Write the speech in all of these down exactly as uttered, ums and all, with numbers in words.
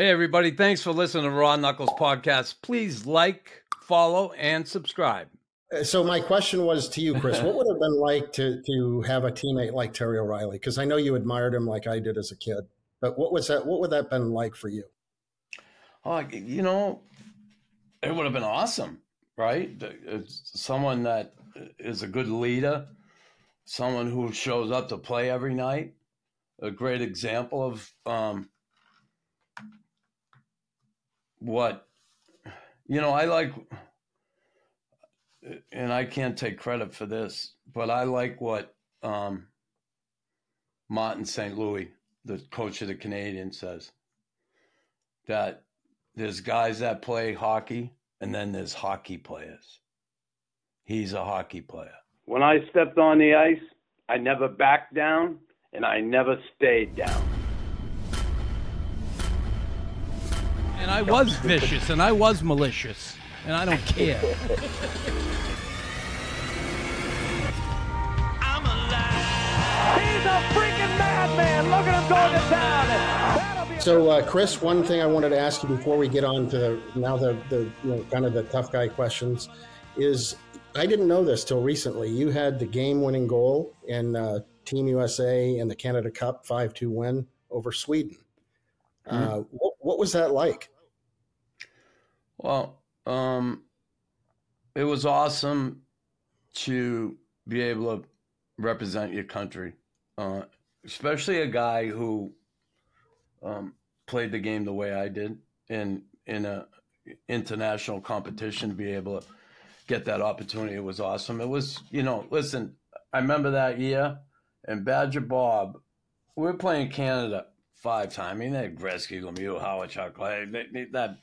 Hey, everybody. Thanks for listening to Raw Knuckles Podcast. Please like, follow, and subscribe. So my question was to you, Chris, what would it have been like to to have a teammate like Terry O'Reilly? Because I know you admired him like I did as a kid. But what was that? What would that have been like for you? Uh, you know, it would have been awesome, right? It's someone that is a good leader, someone who shows up to play every night, a great example of um, what, you know, I like – and I can't take credit for this, but I like what um, Martin Saint Louis, the coach of the Canadians, says, that there's guys that play hockey and then there's hockey players. He's a hockey player. When I stepped on the ice, I never backed down and I never stayed down. And I was vicious and I was malicious. And I don't care. I'm alive. He's a freaking madman. Look at him going to town. So, uh, Chris, one thing I wanted to ask you before we get on to now the, the you know, kind of the tough guy questions is I didn't know this till recently. You had the game-winning goal in uh, Team U S A in the Canada Cup five two win over Sweden. Mm-hmm. Uh, what, what was that like? Well, Um, it was awesome to be able to represent your country, uh, especially a guy who um, played the game the way I did, and in a international competition, to be able to get that opportunity. It was awesome. It was, you know, listen, I remember that year, and Badger Bob, we were playing Canada five times. I mean, they had Gretzky, Lemieux, Howard, Chuck Lay, that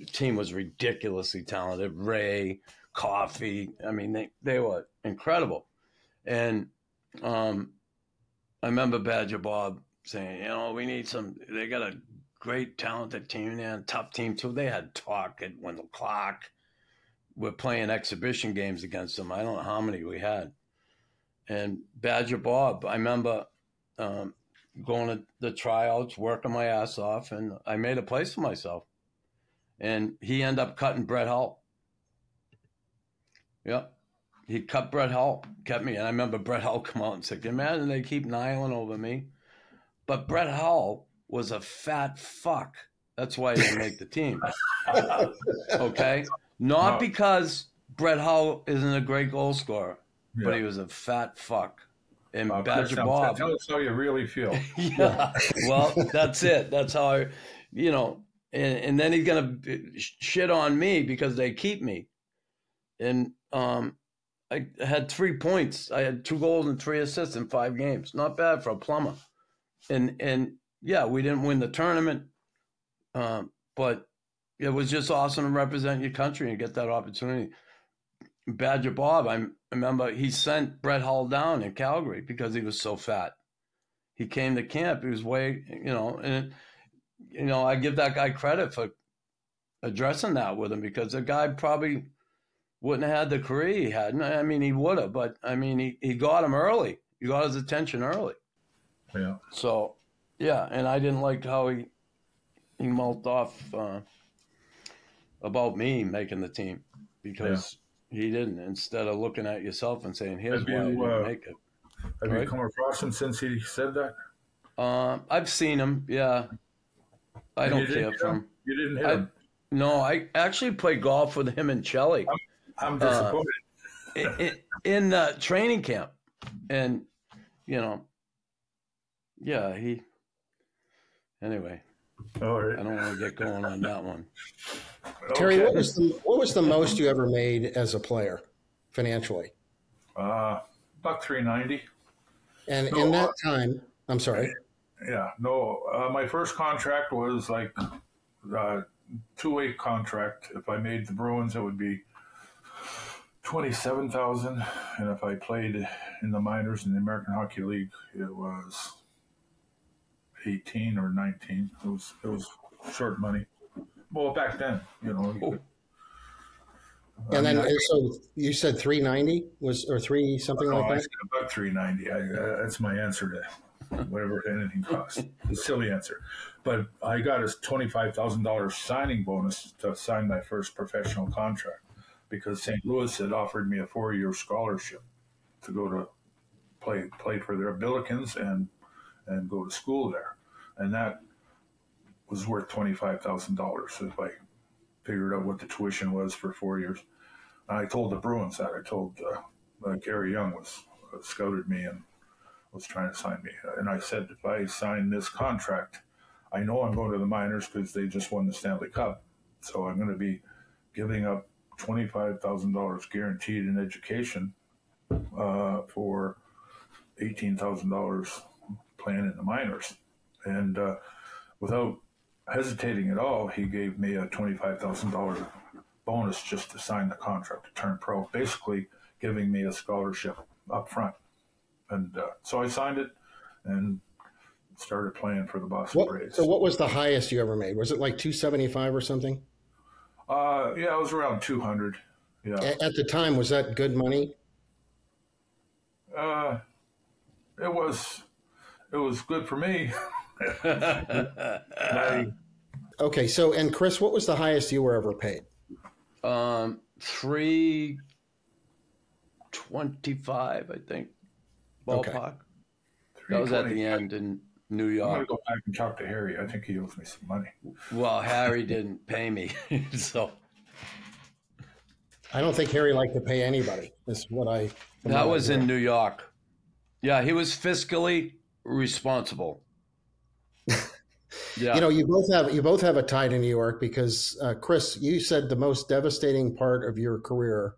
the team was ridiculously talented. Ray, Coffee. I mean, they, they were incredible. And um, I remember Badger Bob saying, you know, we need some, they got a great talented team there, and tough team too. They had Talk at Wendell Clark. We're playing exhibition games against them. I don't know how many we had. And Badger Bob, I remember um, going to the tryouts, working my ass off, and I made a place for myself. And he ended up cutting Brett Hull. Yep. He cut Brett Hull, kept me. And I remember Brett Hull come out and said, imagine they keep Nilan over me. But Brett Hull was a fat fuck. That's why he didn't make the team. Okay? Not because Brett Hull isn't a great goal scorer, yeah. But he was a fat fuck. And uh, Badger Bob. Tell us how you really feel. Yeah. Well, that's it. That's how I, you know. And, and then he's going to shit on me because they keep me. And um, I had three points. I had two goals and three assists in five games. Not bad for a plumber. And, and yeah, we didn't win the tournament, um, but it was just awesome to represent your country and get that opportunity. Badger Bob, I remember he sent Brett Hull down in Calgary because he was so fat. He came to camp. He was way, you know, and it, you know, I give that guy credit for addressing that with him because the guy probably wouldn't have had the career he had. I mean, he would have, but I mean, he, he got him early. He got his attention early. Yeah. So, yeah, and I didn't like how he he mouthed off uh, about me making the team because yeah. He didn't. Instead of looking at yourself and saying, "Here's have why you, I didn't uh, make it." Have right? you come across him since he said that? Uh, I've seen him. Yeah. I don't care from him. You didn't hit I, him. No, I actually played golf with him and Shelley. I'm, I'm disappointed. Uh, in in uh, training camp, and you know, yeah, he. Anyway, all right. I don't want to get going on that one. Okay. Terry, what was the what was the most you ever made as a player, financially? Uh about three ninety. And so, in that time, I'm sorry. Yeah, no, uh, my first contract was like a uh, two-way contract. If I made the Bruins, it would be twenty-seven thousand dollars. And if I played in the minors in the American Hockey League, it was eighteen or nineteen. It was it was short money. Well, back then, you know. You could, and then, I mean, so you said three ninety was or three something no, like I that? I said about three ninety. I, uh, that's my answer to whatever anything costs. Silly answer. But I got a twenty-five thousand dollars signing bonus to sign my first professional contract because Saint Louis had offered me a four-year scholarship to go to play play for their Billikens and and go to school there. And that was worth twenty-five thousand dollars so if I figured out what the tuition was for four years. And I told the Bruins that. I told uh, uh, Gary Young was uh, scouted me and was trying to sign me. And I said, if I sign this contract, I know I'm going to the minors because they just won the Stanley Cup. So I'm going to be giving up twenty-five thousand dollars guaranteed in education uh, for eighteen thousand dollars playing in the minors. And uh, without hesitating at all, he gave me a twenty-five thousand dollars bonus just to sign the contract to turn pro, basically giving me a scholarship up front. And uh, so I signed it and started playing for the Boston what, Braves. So what was the highest you ever made? Was it like two seventy-five or something? Uh, yeah, it was around two hundred. Yeah. At, at the time, was that good money? Uh, it was. It was good for me. I, okay, so and Chris, what was the highest you were ever paid? Um, three twenty-five, I think. Ballpark. Okay. That was at the end in New York. I'm going to go back and talk to Harry. I think he owes me some money. Well, Harry didn't pay me, so I don't think Harry liked to pay anybody. Is what I. That was in New York. Yeah, he was fiscally responsible. Yeah. You know, you both have you both have a tie to New York because uh, Chris, you said the most devastating part of your career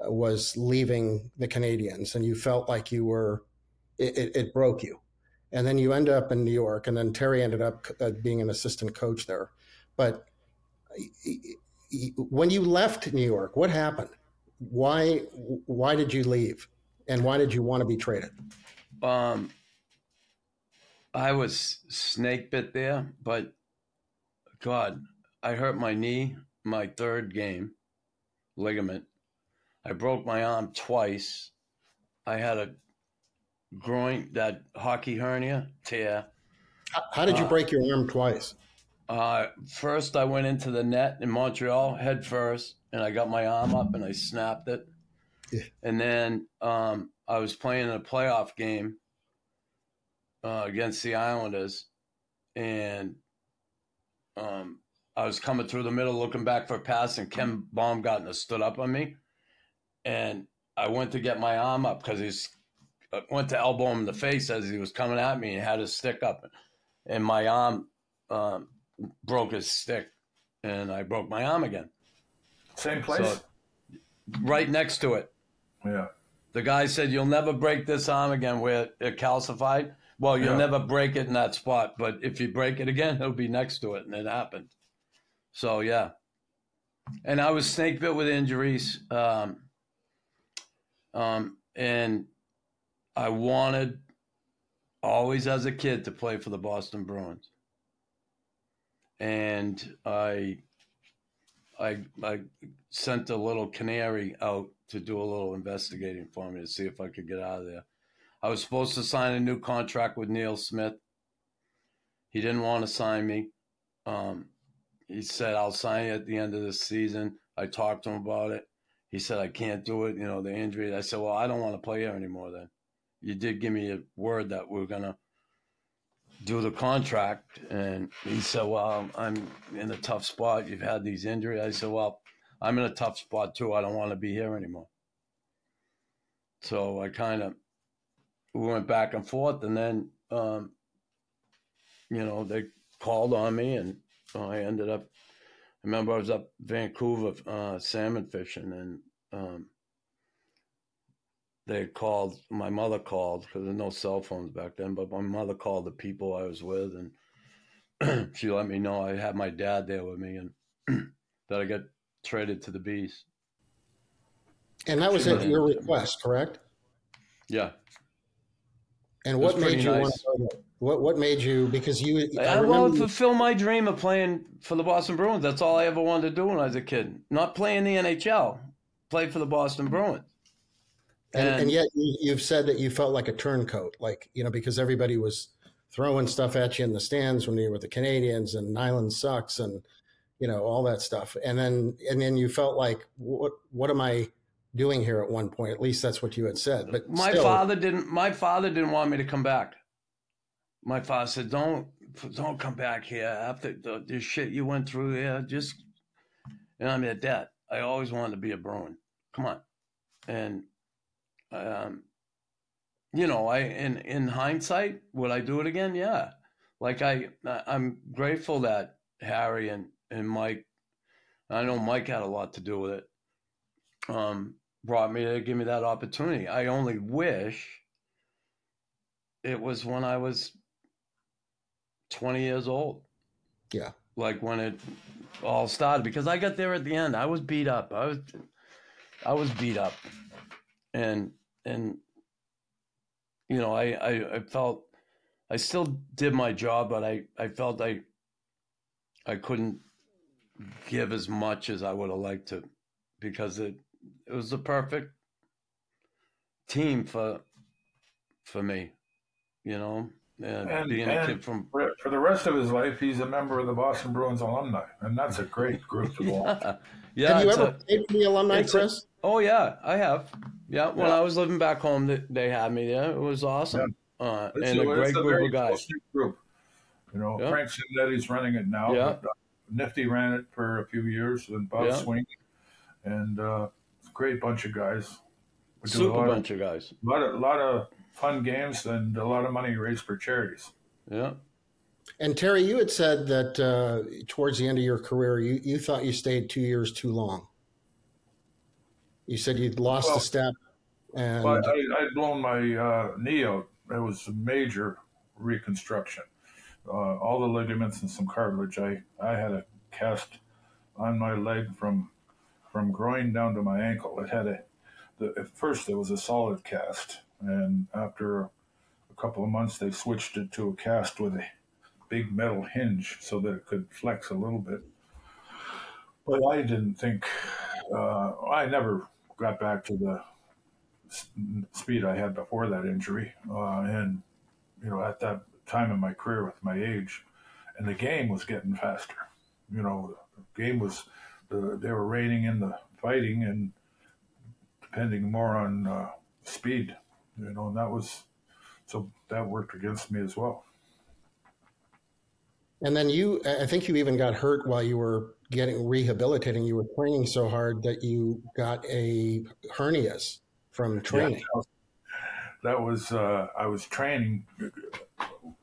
was leaving the Canadians, and you felt like you were, it, it, it broke you. And then you end up in New York, and then Terry ended up uh, being an assistant coach there. But when you left New York, what happened? Why why did you leave, and why did you want to be traded? Um, I was snake bit there, but God, I hurt my knee my third game, ligament. I broke my arm twice. I had a groin, that hockey hernia tear. How did you uh, break your arm twice? Uh, first, I went into the net in Montreal head first, and I got my arm up and I snapped it. Yeah. And then um, I was playing in a playoff game uh, against the Islanders, and um, I was coming through the middle looking back for a pass, and Ken Baumgartner stood up on me. And I went to get my arm up because he's I went to elbow him in the face as he was coming at me and had his stick up. And my arm um, broke his stick, and I broke my arm again. Same place? So, right next to it. Yeah. The guy said, you'll never break this arm again where it calcified. Well, you'll yeah. never break it in that spot, but if you break it again, it'll be next to it, and it happened. So, yeah. And I was snake bit with injuries. Um Um, and I wanted always as a kid to play for the Boston Bruins. And I, I, I sent a little canary out to do a little investigating for me to see if I could get out of there. I was supposed to sign a new contract with Neil Smith. He didn't want to sign me. Um, he said, I'll sign you at the end of the season. I talked to him about it. He said, I can't do it, you know, the injury. I said, well, I don't want to play here anymore then. You did give me a word that we we're going to do the contract. And he said, well, I'm in a tough spot. You've had these injuries. I said, well, I'm in a tough spot too. I don't want to be here anymore. So I kind of we went back and forth. And then, um, you know, they called on me, and I ended up. I remember I was up Vancouver uh, salmon fishing, and um, they called, my mother called, because there were no cell phones back then, but my mother called the people I was with, and she let me know I had my dad there with me, and that I got traded to the Bees. And that was at your request, correct? Yeah. And what made you nice. want to go there? What what made you, because you... I, I want to fulfill my dream of playing for the Boston Bruins. That's all I ever wanted to do when I was a kid. Not play in the N H L. Play for the Boston Bruins. And, and, and yet you've said that you felt like a turncoat, like, you know, because everybody was throwing stuff at you in the stands when you were with the Canadians, and Nilan sucks, and, you know, all that stuff. And then and then you felt like, what what am I doing here at one point? At least that's what you had said. But my still, father didn't my father didn't want me to come back. My father said, don't don't come back here after the, this shit you went through here. Just, and I'm at that. I always wanted to be a Bruin. Come on. And, um, you know, I in, in hindsight, would I do it again? Yeah. Like, I, I'm grateful that Harry and, and Mike, I know Mike had a lot to do with it, um, brought me to give me that opportunity. I only wish it was when I was twenty years old. Yeah. Like when it all started, because I got there at the end. I was beat up. I was, I was beat up, and and you know, I, I, I felt I still did my job, but I, I felt I I couldn't give as much as I would have liked to, because it it was the perfect team for for me, you know. And, and, being a kid from... for the rest of his life, he's a member of the Boston Bruins alumni, and that's a great group to belong to. Yeah, have you ever a, played for the alumni, Chris? A, oh, yeah, I have. Yeah, yeah, when I was living back home, they, they had me there. It was awesome. Yeah. Uh, and a, a great a group of guys. Group. You know, yeah. Frank Cinnetti's running it now. Yeah. But, uh, Nifty ran it for a few years, and Bob yeah. Sweeney. And uh, it's a great bunch of guys. Super bunch of, of guys. A lot of... Lot of fun games and a lot of money raised for charities. Yeah. And Terry, you had said that uh, towards the end of your career, you, you thought you stayed two years too long. You said you'd lost well, a step. And well, I, I'd blown my uh, knee out. It was a major reconstruction. Uh, all the ligaments and some cartilage. I, I had a cast on my leg from from groin down to my ankle. It had a, the, at first it was a solid cast. And after a couple of months, they switched it to a cast with a big metal hinge so that it could flex a little bit. But I didn't think, uh, I never got back to the speed I had before that injury. Uh, and, you know, at that time in my career with my age, and the game was getting faster. You know, the game was, the, they were reining in the fighting and depending more on uh, speed. You know, and that was, so that worked against me as well. And then you, I think you even got hurt while you were getting rehabilitating. You were training so hard that you got a hernias from training. Yeah, that was, uh, I was training.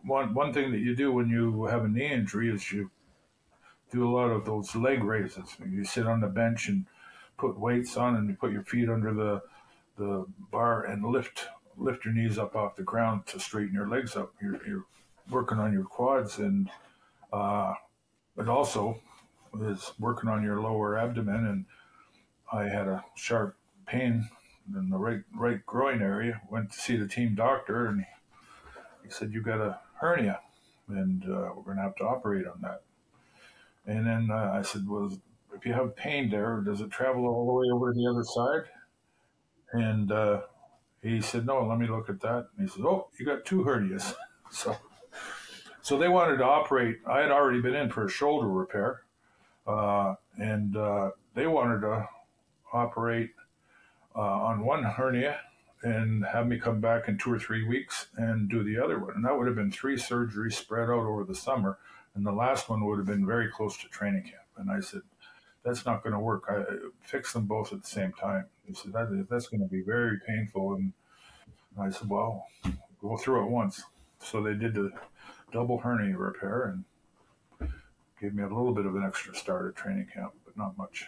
One, one thing that you do when you have a knee injury is you do a lot of those leg raises. You sit on the bench and put weights on, and you put your feet under the, the bar and lift. lift your knees up off the ground to straighten your legs up. You're, you're working on your quads, and uh, but also is working on your lower abdomen. And I had a sharp pain in the right right groin area. Went to see the team doctor, and he said, "You got a hernia, and uh, we're going to have to operate on that." And then uh, I said, "Well, if you have pain there, does it travel all the way over to the other side?" And uh, he said, "No, let me look at that." And he said, "Oh, you got two hernias." So so they wanted to operate. I had already been in for a shoulder repair, uh, and uh, they wanted to operate uh, on one hernia and have me come back in two or three weeks and do the other one. And that would have been three surgeries spread out over the summer, and the last one would have been very close to training camp. And I said, "That's not going to work. I fix them both at the same time." He said, that, that's going to be very painful. And I said, "Well, go through it once." So they did the double hernia repair and gave me a little bit of an extra start at training camp, but not much.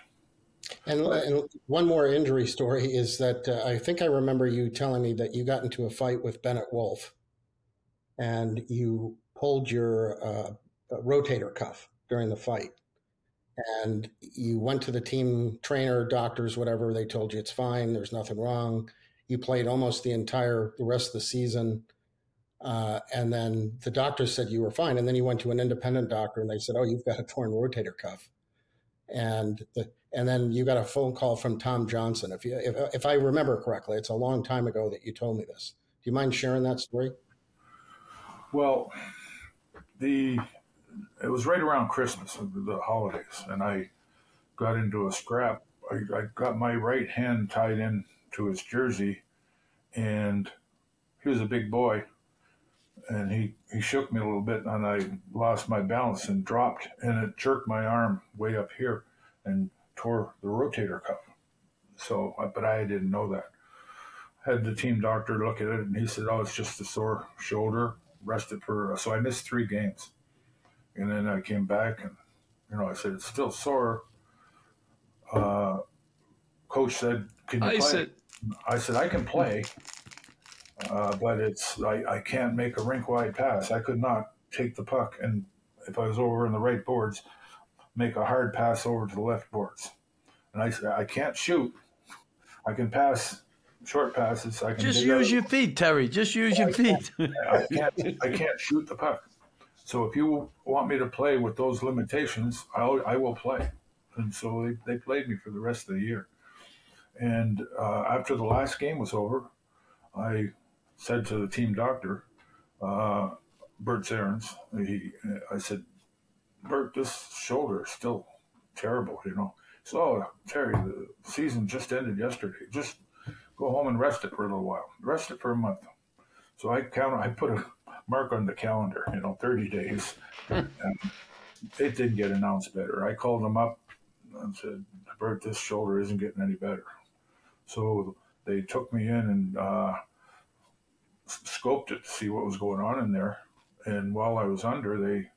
And, and one more injury story is that uh, I think I remember you telling me that you got into a fight with Bennett Wolfe and you pulled your uh, rotator cuff during the fight. And you went to the team trainer, doctors, whatever. They told you it's fine. There's nothing wrong. You played almost the entire the rest of the season. Uh, and then the doctor said you were fine. And then you went to an independent doctor and they said, "Oh, you've got a torn rotator cuff." and the, and then you got a phone call from Tom Johnson. If you, if, if I remember correctly, it's a long time ago that you told me this. Do you mind sharing that story? Well, the it was right around Christmas, the holidays, and I got into a scrap. I, I got my right hand tied in to his jersey, and he was a big boy, and he, he shook me a little bit, and I lost my balance and dropped, and it jerked my arm way up here and tore the rotator cuff. So, but I didn't know that. I had the team doctor look at it, and he said, oh, it's just a sore shoulder, rest it for, so I missed three games. And then I came back, and, you know, I said, it's still sore. Uh, coach said, can you I play? Said, I said, I can play, uh, but it's I, I can't make a rink-wide pass. I could not take the puck, and if I was over in the right boards, make a hard pass over to the left boards. And I said, I can't shoot. I can pass short passes. I can Just use your feet, Terry. Just use your feet. I can't, I can't shoot the puck. So if you want me to play with those limitations, I'll, I will play. And so they, they played me for the rest of the year. And uh, after the last game was over, I said to the team doctor, uh, Bert Sarens, he, I said, Bert, this shoulder is still terrible, you know. So, oh, Terry, the season just ended yesterday. Just go home and rest it for a little while. Rest it for a month. So I count. I put a mark on the calendar, you know, thirty days. And it didn't get announced better. I called them up and said, Bert, this shoulder isn't getting any better. So they took me in and uh, scoped it to see what was going on in there. And while I was under, they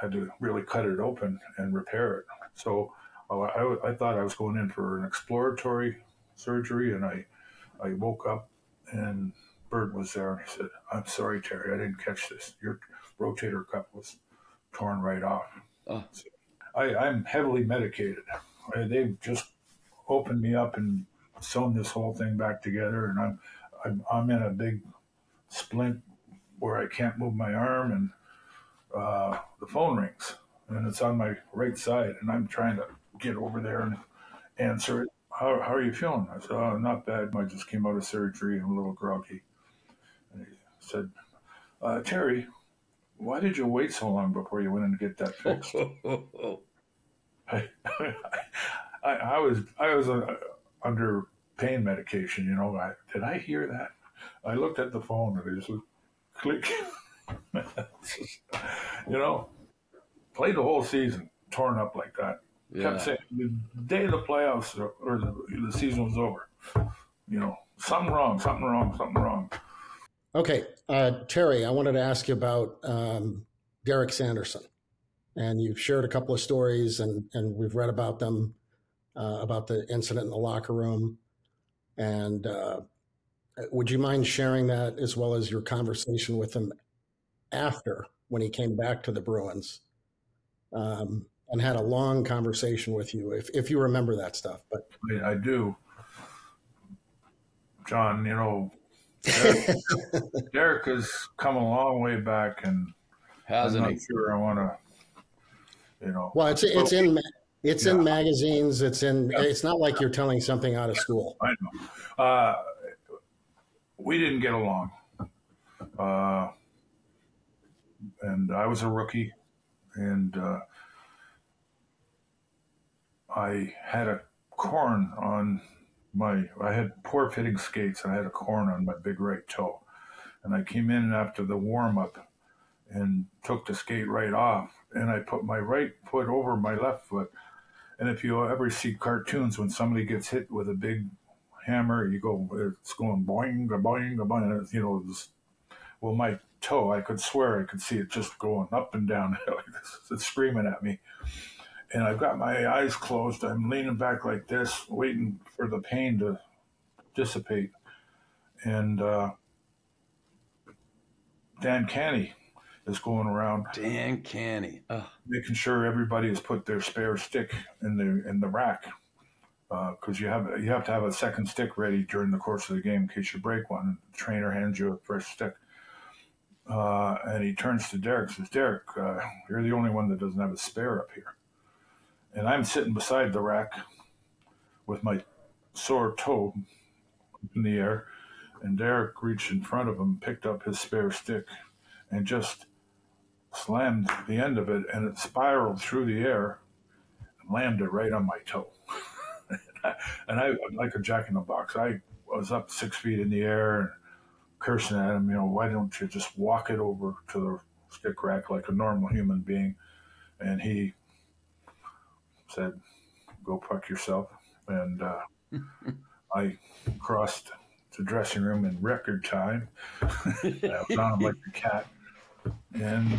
had to really cut it open and repair it. So uh, I, I thought I was going in for an exploratory surgery, and I, I woke up, and Bert was there, and he said, I'm sorry, Terry, I didn't catch this. Your rotator cuff was torn right off. Oh. So I, I'm heavily medicated. I, they've just opened me up and sewn this whole thing back together, and I'm, I'm I'm in a big splint where I can't move my arm, and uh, the phone rings, and it's on my right side, and I'm trying to get over there and answer it. How, how are you feeling? I said, oh, not bad. I just came out of surgery and a little groggy. And he said, uh, Terry, why did you wait so long before you went in to get that fixed? I, I, I was I was uh, under pain medication, you know. I, did I hear that? I looked at the phone and it just went click. You know, played the whole season torn up like that. Yeah. Kept saying the day of the playoffs or the, the season was over, you know, something wrong, something wrong, something wrong. Okay, uh, Terry, I wanted to ask you about um, Derek Sanderson. And you've shared a couple of stories, and, and we've read about them, uh, about the incident in the locker room. And uh, would you mind sharing that, as well as your conversation with him after, when he came back to the Bruins, um, and had a long conversation with you, if if you remember that stuff? But I do, John. You know, Derek, Derek has come a long way back, and hasn't I'm not sure I want to. You know, well, it's it's in it's yeah. in magazines. It's in. Yeah. It's not like you're telling something out of school. I know. Uh, we didn't get along, uh, and I was a rookie, and uh, I had a corn on my. I had poor fitting skates, and I had a corn on my big right toe, and I came in after the warm up, and took the skate right off. And I put my right foot over my left foot. And if you ever see cartoons, when somebody gets hit with a big hammer, you go, it's going boing, boing, boing, you know, this, well, my toe, I could swear I could see it just going up and down like this. It's screaming at me. And I've got my eyes closed. I'm leaning back like this, waiting for the pain to dissipate. And uh, Dan Canney is going around. Dan Canney. Oh. Making sure everybody has put their spare stick in the in the rack, because uh, you have you have to have a second stick ready during the course of the game in case you break one. The trainer hands you a fresh stick, uh, and he turns to Derek and says, "Derek, uh, you're the only one that doesn't have a spare up here." and I'm sitting beside the rack with my sore toe in the air, and Derek reached in front of him, picked up his spare stick, and just slammed the end of it, and it spiraled through the air and landed right on my toe. And I, like a jack in the box, I was up six feet in the air and cursing at him, you know, why don't you just walk it over to the stick rack like a normal human being? And he said, go fuck yourself. And uh, I crossed the dressing room in record time. I was on him like a cat. And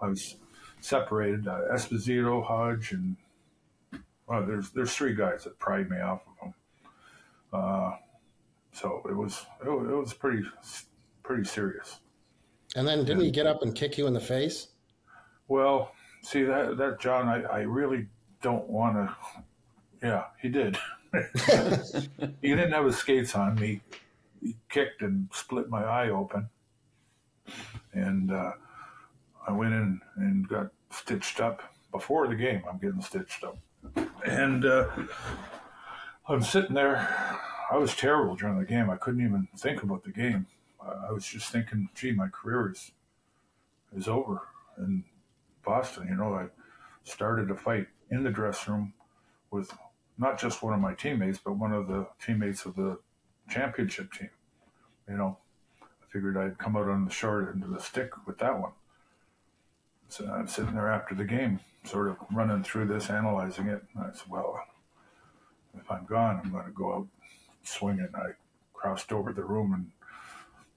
I was separated. Uh, Esposito, Hodge, and well, there's there's three guys that pried me off of him. Uh, so it was it was, it was pretty pretty serious. And then didn't and, he get up and kick you in the face? Well, see that that John, I, I really don't want to. Yeah, he did. He didn't have his skates on. He, he kicked and split my eye open. And uh, I went in and got stitched up before the game. I'm getting stitched up. And uh, I'm sitting there. I was terrible during the game. I couldn't even think about the game. I was just thinking, gee, my career is, is over in Boston. You know, I started a fight in the dressing room with not just one of my teammates, but one of the teammates of the championship team, you know. Figured I'd come out on the short end of the stick with that one. So I'm sitting there after the game, sort of running through this, analyzing it. And I said, well, if I'm gone, I'm going to go out swinging. I crossed over the room and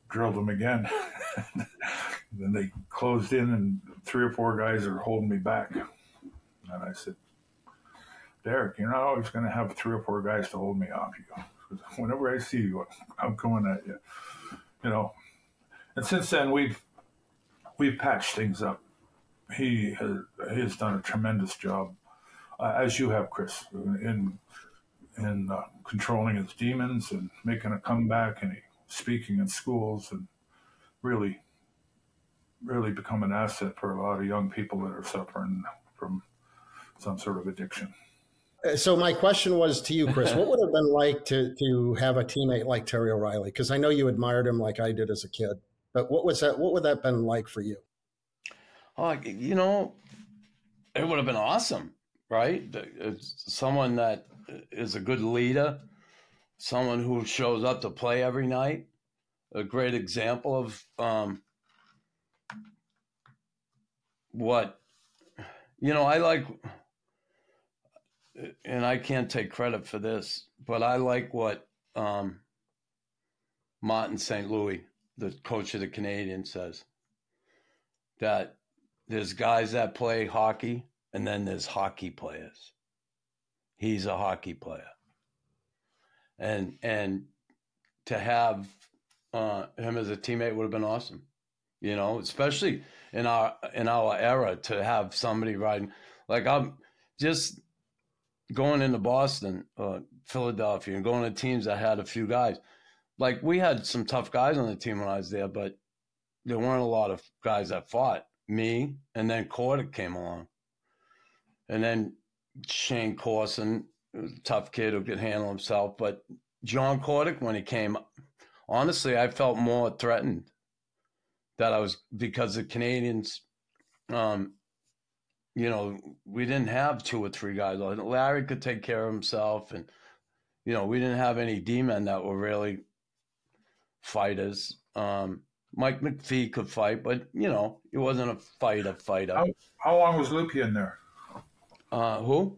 drilled them again. Then they closed in, and three or four guys are holding me back. And I said, Derek, you're not always going to have three or four guys to hold me off you. Because whenever I see you, I'm coming at you. You know, and since then we've we've patched things up. He has, he has done a tremendous job, uh, as you have, Chris, in in uh, controlling his demons and making a comeback, and he, speaking in schools, and really, really become an asset for a lot of young people that are suffering from some sort of addiction. So my question was to you, Chris, what would it have been like to, to have a teammate like Terry O'Reilly? Because I know you admired him like I did as a kid, but what was that? What would that have been like for you? Uh, you know, it would have been awesome, right? It's someone that is a good leader, someone who shows up to play every night, a great example of um, what, you know, I like – and I can't take credit for this, but I like what um, Martin Saint Louis, the coach of the Canadians, says, that there's guys that play hockey and then there's hockey players. He's a hockey player. And and to have uh, him as a teammate would have been awesome, you know, especially in our in our era, to have somebody riding. Like I'm just – going into Boston, uh, Philadelphia, and going to teams that had a few guys. Like, we had some tough guys on the team when I was there, but there weren't a lot of guys that fought. Me, and then Kordic came along. And then Shane Corson, tough kid who could handle himself. But John Kordic, when he came, honestly, I felt more threatened that I was – because the Canadians um, – you know, we didn't have two or three guys. Larry could take care of himself. And, you know, we didn't have any D-men that were really fighters. Um, Mike McPhee could fight, but, you know, he wasn't a fighter fighter. How, how long was Lupi in there? Uh, who?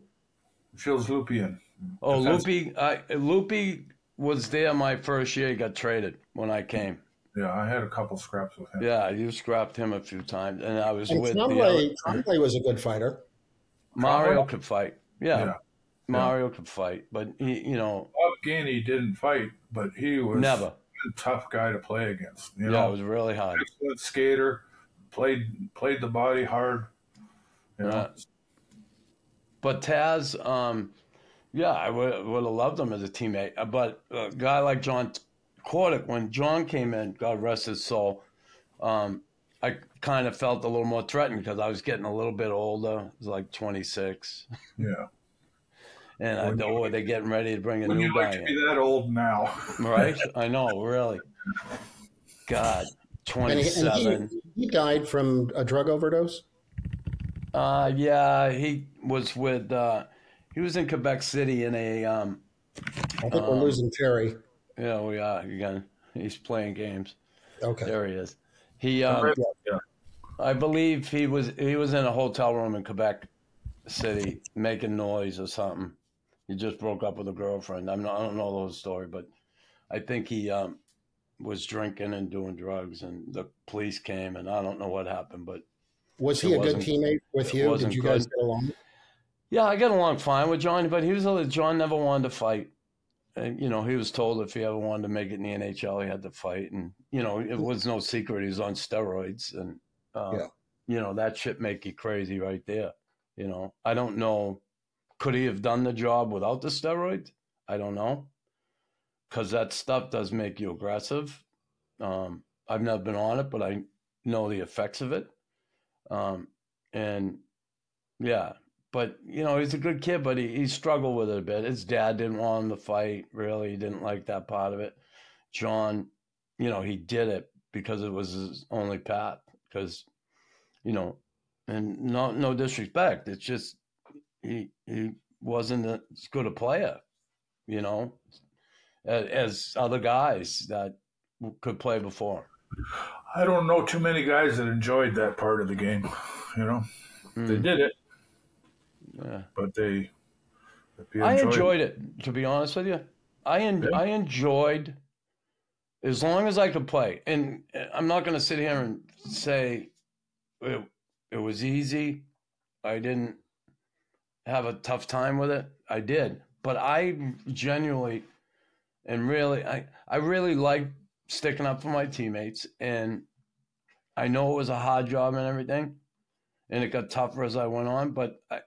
Phil's Lupi in. Oh, Lupi, I, Lupi was there my first year. He got traded when I came. Yeah, I had a couple scraps with him. Yeah, you scrapped him a few times, and I was and with Tremblay. Tremblay was a good fighter. Mario could fight. Yeah, yeah. Mario yeah. could fight, but he, you know, Bob Gainey didn't fight, but he was never a tough guy to play against. You yeah, know? It was really hard. Excellent skater, played played the body hard. You know? Yeah, but Taz, um, yeah, I would would have loved him as a teammate, but a guy like John Kordic, when John came in, God rest his soul, um, I kind of felt a little more threatened because I was getting a little bit older. It was like twenty-six. Yeah. And I thought, oh, they're getting ready to bring a new guy in. Would you like to be that old now? Right? I know, really. God, twenty-seven. And he, and he, he died from a drug overdose? Uh, yeah, he was with uh, – he was in Quebec City in a um, – I think um, we're losing Terry. Yeah, we are. Again, he's playing games. Okay. There he is. He, um, yeah. I believe he was he was in a hotel room in Quebec City making noise or something. He just broke up with a girlfriend. I'm not, I don't know the whole story, but I think he um, was drinking and doing drugs, and the police came, and I don't know what happened. But was he a good teammate with you? Did you good. guys get along? Yeah, I got along fine with John, but he was a, John never wanted to fight. And, you know, he was told if he ever wanted to make it in the N H L, he had to fight. And, you know, it was no secret. He was on steroids. And, um, yeah. you know, that shit make you crazy right there. You know, I don't know. Could he have done the job without the steroids? I don't know. Because that stuff does make you aggressive. Um, I've never been on it, but I know the effects of it. Um, and, yeah. But, you know, he's a good kid, but he, he struggled with it a bit. His dad didn't want him to fight, really. He didn't like that part of it. John, you know, he did it because it was his only path. Because, you know, and no no disrespect. It's just he he wasn't as good a player, you know, as, as other guys that could play before. I don't know too many guys that enjoyed that part of the game, you know. Mm. They did it. Yeah. But they, they enjoyed I enjoyed it. it, to be honest with you. I en- yeah. I enjoyed as long as I could play. And I'm not going to sit here and say it, it was easy. I didn't have a tough time with it. I did. But I genuinely and really, I, I really liked sticking up for my teammates. And I know it was a hard job and everything. And it got tougher as I went on. But I, I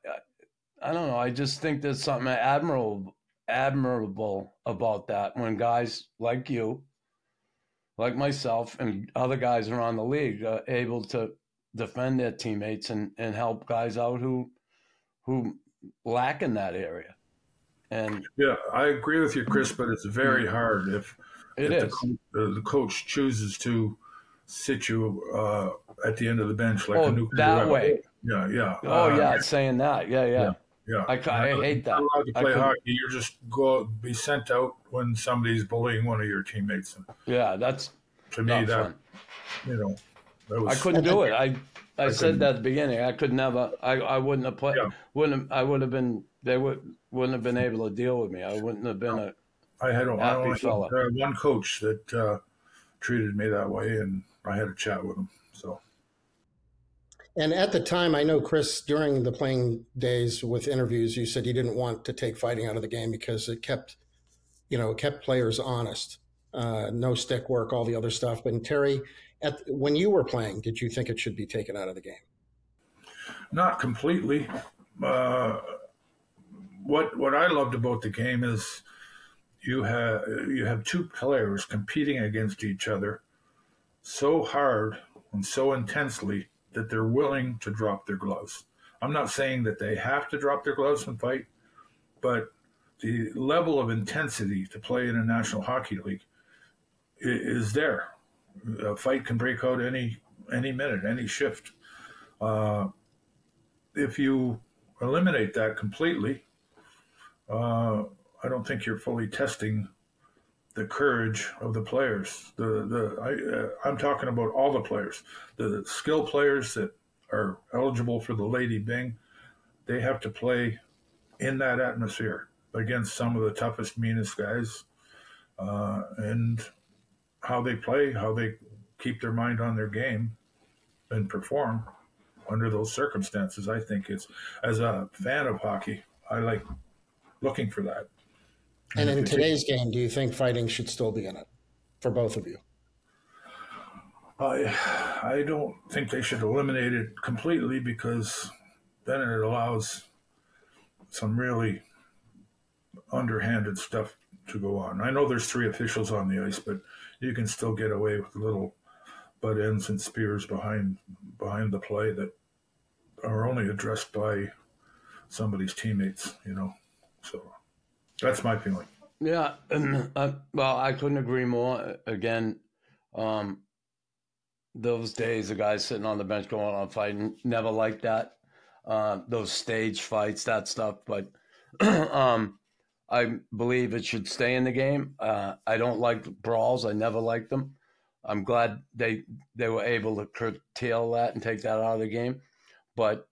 I don't know. I just think there's something admirable, admirable about that when guys like you, like myself, and other guys around the league are able to defend their teammates and, and help guys out who who lack in that area. And yeah, I agree with you, Chris. But it's very hard if, it if is. The, co- the coach chooses to sit you uh, at the end of the bench like oh, a nuclear that weapon. way. Yeah, yeah. Oh uh, yeah, yeah, saying that. Yeah, yeah. yeah. Yeah, I, I hate that. You're allowed to play hockey. You just go be sent out when somebody's bullying one of your teammates. Yeah, that's to me that fun. you know that was, I couldn't do it. I I, I said that at the beginning. I could never. I, I wouldn't have played. Yeah. Wouldn't have, I would have been. They would wouldn't have been able to deal with me. I wouldn't have been a. I had a, happy I had fella. one coach that uh, treated me that way, and I had a chat with him. So. And at the time, I know, Chris, during the playing days with interviews, you said you didn't want to take fighting out of the game because it kept, you know, it kept players honest. Uh, no stick work, all the other stuff. And Terry, at, when you were playing, did you think it should be taken out of the game? Not completely. Uh, what what I loved about the game is you have you have two players competing against each other so hard and so intensely that they're willing to drop their gloves. I'm not saying that they have to drop their gloves and fight, but the level of intensity to play in a National Hockey League is there. A fight can break out any any minute, any shift. Uh, if you eliminate that completely, uh, I don't think you're fully testing the courage of the players. The the I, uh, I'm talking about all the players. The skill players that are eligible for the Lady Bing, they have to play in that atmosphere against some of the toughest, meanest guys. Uh, and how they play, how they keep their mind on their game and perform under those circumstances, I think it's, as a fan of hockey, I like looking for that. And in today's game, do you think fighting should still be in it for both of you? I I don't think they should eliminate it completely because then it allows some really underhanded stuff to go on. I know there's three officials on the ice, but you can still get away with little Bud Enns and Spears behind behind the play that are only addressed by somebody's teammates, you know. So that's my feeling. Yeah, uh, well, I couldn't agree more. Again, um, those days, the guys sitting on the bench going on fighting, never liked that. Uh, those stage fights, that stuff. But um, I believe it should stay in the game. Uh, I don't like brawls. I never liked them. I'm glad they they were able to curtail that and take that out of the game. But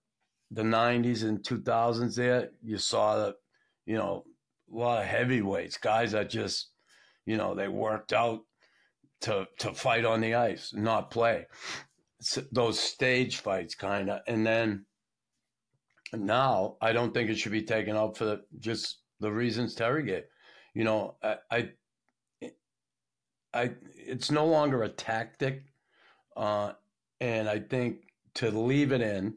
the nineties and two thousands there, you saw that, you know, a lot of heavyweights, guys that just, you know, they worked out to to fight on the ice, not play. It's those stage fights kind of. And then now I don't think it should be taken up for the, just the reasons Terry gave. You know, I, I, I it's no longer a tactic. Uh, and I think to leave it in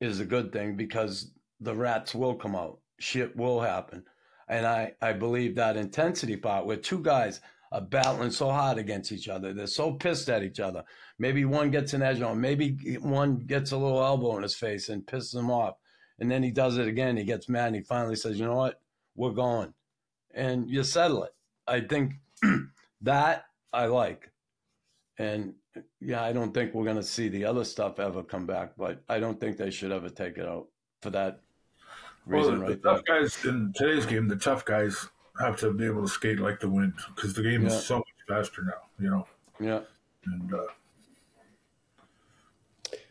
is a good thing because the rats will come out. Shit will happen. And I, I believe that intensity part where two guys are battling so hard against each other. They're so pissed at each other. Maybe one gets an edge on. Maybe one gets a little elbow in his face and pisses him off. And then he does it again. He gets mad and he finally says, you know what? We're going. And you settle it. I think that I like. And, yeah, I don't think we're going to see the other stuff ever come back. But I don't think they should ever take it out for that reason. Well, the, right the tough guys in today's game, the tough guys – have to be able to skate like the wind because the game yeah. is so much faster now, you know? Yeah. And uh...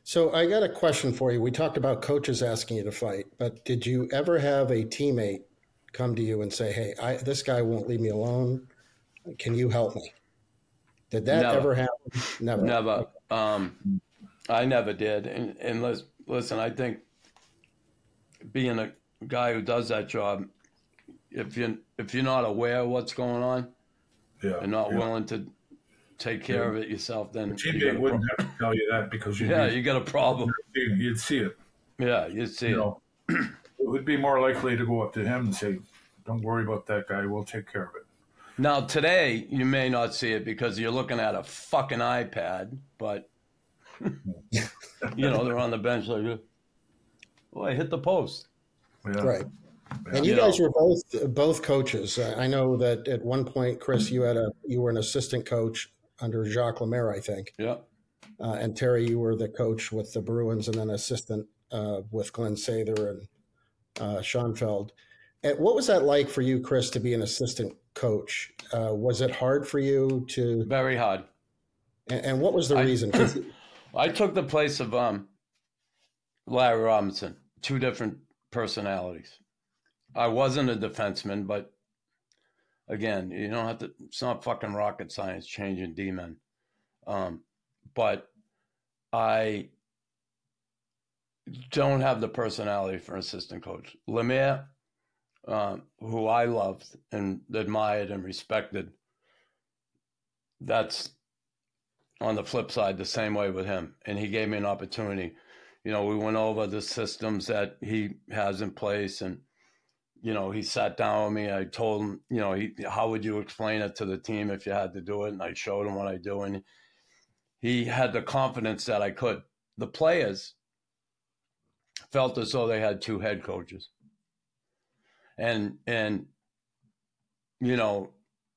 So I got a question for you. We talked about coaches asking you to fight, but did you ever have a teammate come to you and say, hey, I, this guy won't leave me alone. Can you help me? Did that never. ever happen? Never. Never. Um, I never did. And, and listen, I think being a guy who does that job, If you're, if you're not aware of what's going on yeah, and not yeah. willing to take care yeah. of it yourself, then... The teammate wouldn't pro- have to tell you that because... You'd yeah, be, you got a problem. You'd see it. Yeah, you'd see you it. Know, it would be more likely to go up to him and say, don't worry about that guy, we'll take care of it. Now, today, you may not see it because you're looking at a fucking iPad, but, you know, they're on the bench like, oh, I hit the post. Yeah. Right. And you, you guys know. were both both coaches. I know that at one point, Chris, you had a you were an assistant coach under Jacques Lemaire, I think. Yeah. Uh, and Terry, you were the coach with the Bruins and then assistant uh, with Glenn Sather and uh, Schoenfeld. And what was that like for you, Chris, to be an assistant coach? Uh, was it hard for you to? Very hard. And, and what was the I, reason? Cause... I took the place of um, Larry Robinson. Two different personalities. I wasn't a defenseman, but again, you don't have to, it's not fucking rocket science changing D-men. Um, but I don't have the personality for an assistant coach. Lemaire, uh, who I loved and admired and respected, that's on the flip side, the same way with him. And he gave me an opportunity. You know, we went over the systems that he has in place and, you know, he sat down with me. I told him, you know, he, how would you explain it to the team if you had to do it? And I showed him what I do. And he had the confidence that I could. The players felt as though they had two head coaches. And, and you know,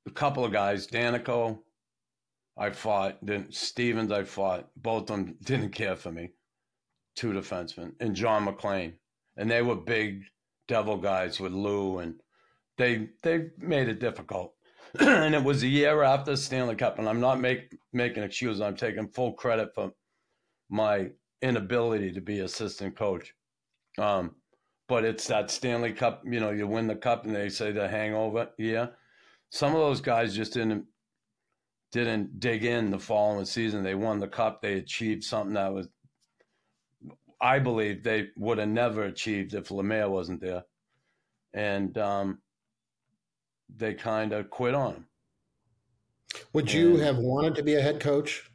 a couple of guys, Danico, I fought. Then Stevens, I fought. Both of them didn't care for me. Two defensemen. And John McLean. And they were big devil guys with Lou, and they they made it difficult. And it was a year after Stanley Cup, and I'm not make, making excuses. I'm taking full credit for my inability to be assistant coach. Um, but it's that Stanley Cup, you know, you win the cup, and they say the hangover. Yeah, some of those guys just didn't didn't dig in the following season. They won the cup. They achieved something that was. I believe they would have never achieved if Lemaire wasn't there. And um, they kind of quit on him. Would and, you have wanted to be a head coach?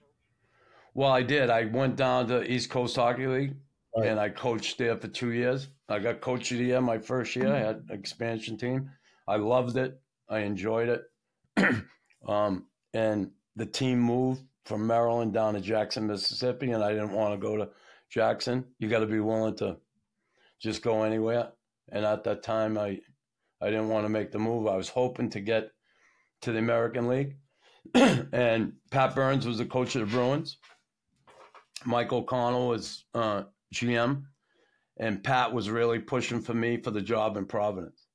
Well, I did. I went down to East Coast Hockey League, right. and I coached there for two years. I got coach of the year my first year. I had an expansion team. I loved it. I enjoyed it. um, and the team moved from Maryland down to Jackson, Mississippi, and I didn't want to go to Jackson. You got to be willing to just go anywhere. And at that time, I I didn't want to make the move. I was hoping to get to the American League. And Pat Burns was the coach of the Bruins. Mike O'Connell was uh, G M. And Pat was really pushing for me for the job in Providence.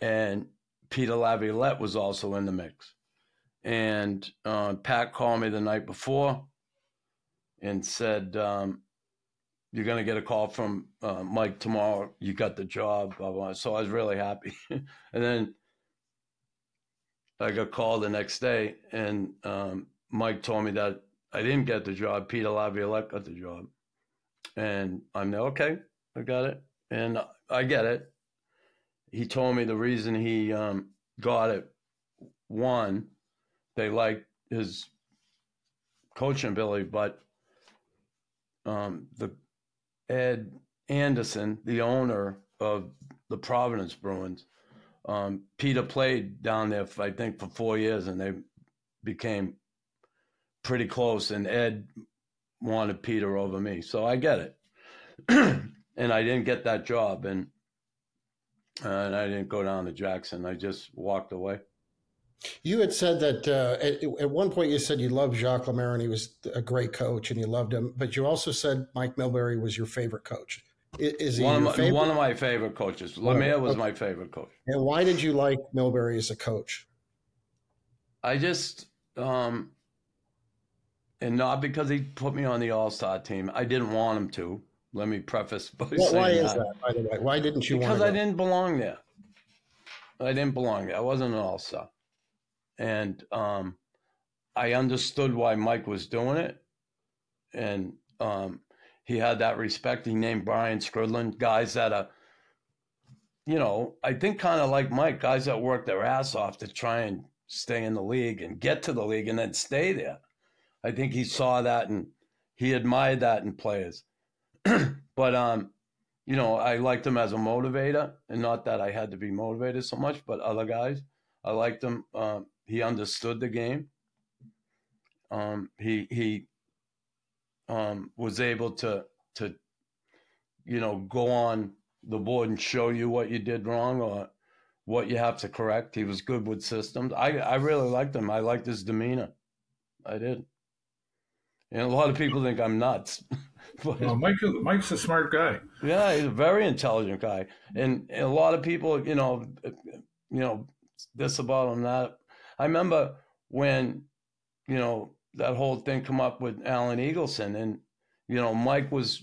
And Peter Laviolette was also in the mix. And uh, Pat called me the night before and said, um, you're going to get a call from uh, Mike tomorrow. You got the job, blah, blah. So I was really happy. And then I got called the next day, and um, Mike told me that I didn't get the job. Peter Laviolette got the job. And I'm there, okay, I got it. And I get it. He told me the reason he um, got it, one, they liked his coaching ability, but um, the Ed Anderson, the owner of the Providence Bruins, um, Peter played down there, for, I think, for four years, and they became pretty close, and Ed wanted Peter over me. So I get it. And I didn't get that job, and, uh, and I didn't go down to Jackson. I just walked away. You had said that uh, at, at one point you said you loved Jacques Lemaire and he was a great coach and you loved him, but you also said Mike Milbury was your favorite coach. Is, is he one, your of my, one of my favorite coaches. Lemaire was okay. My favorite coach. And why did you like Milbury as a coach? I just um, – and not because he put me on the All-Star team. I didn't want him to. Let me preface by well, saying why is that. that, by the way? Why didn't you because want to Because I go? didn't belong there. I didn't belong there. I wasn't an All-Star. And um, I understood why Mike was doing it. And um, he had that respect. He named Brian Skridlin, guys that are, you know, I think kind of like Mike, guys that work their ass off to try and stay in the league and get to the league and then stay there. I think he saw that and he admired that in players. But, um, you know, I liked him as a motivator, and not that I had to be motivated so much, but other guys. I liked him. Uh, he understood the game. Um, he he um, was able to to you know go on the board and show you what you did wrong or what you have to correct. He was good with systems. I, I really liked him. I liked his demeanor. I did. And a lot of people think I'm nuts. But, well, Mike Mike's a smart guy. Yeah, he's a very intelligent guy, and, and a lot of people you know you know. This about him, that. I remember when, you know, that whole thing come up with Alan Eagleson, and, you know, Mike was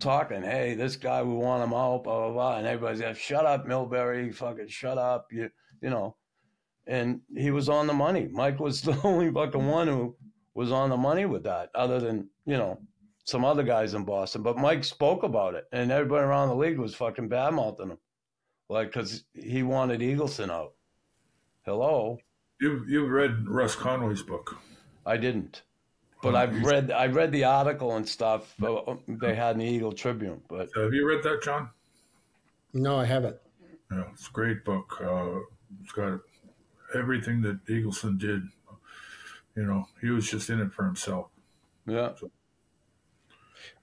talking, hey, this guy, we want him out, blah, blah, blah. And everybody's like, shut up, Milbury, fucking shut up, you you know. And he was on the money. Mike was the only fucking one who was on the money with that, other than, you know, some other guys in Boston. But Mike spoke about it, and everybody around the league was fucking bad-mouthing him. Like, because he wanted Eagleson out. Hello? You've you read Russ Conway's book. I didn't. But oh, I've read I read the article and stuff they had in the Eagle Tribune. But have you read that, John? No, I haven't. Yeah, it's a great book. Uh, it's got everything that Eagleson did. You know, he was just in it for himself. Yeah. So.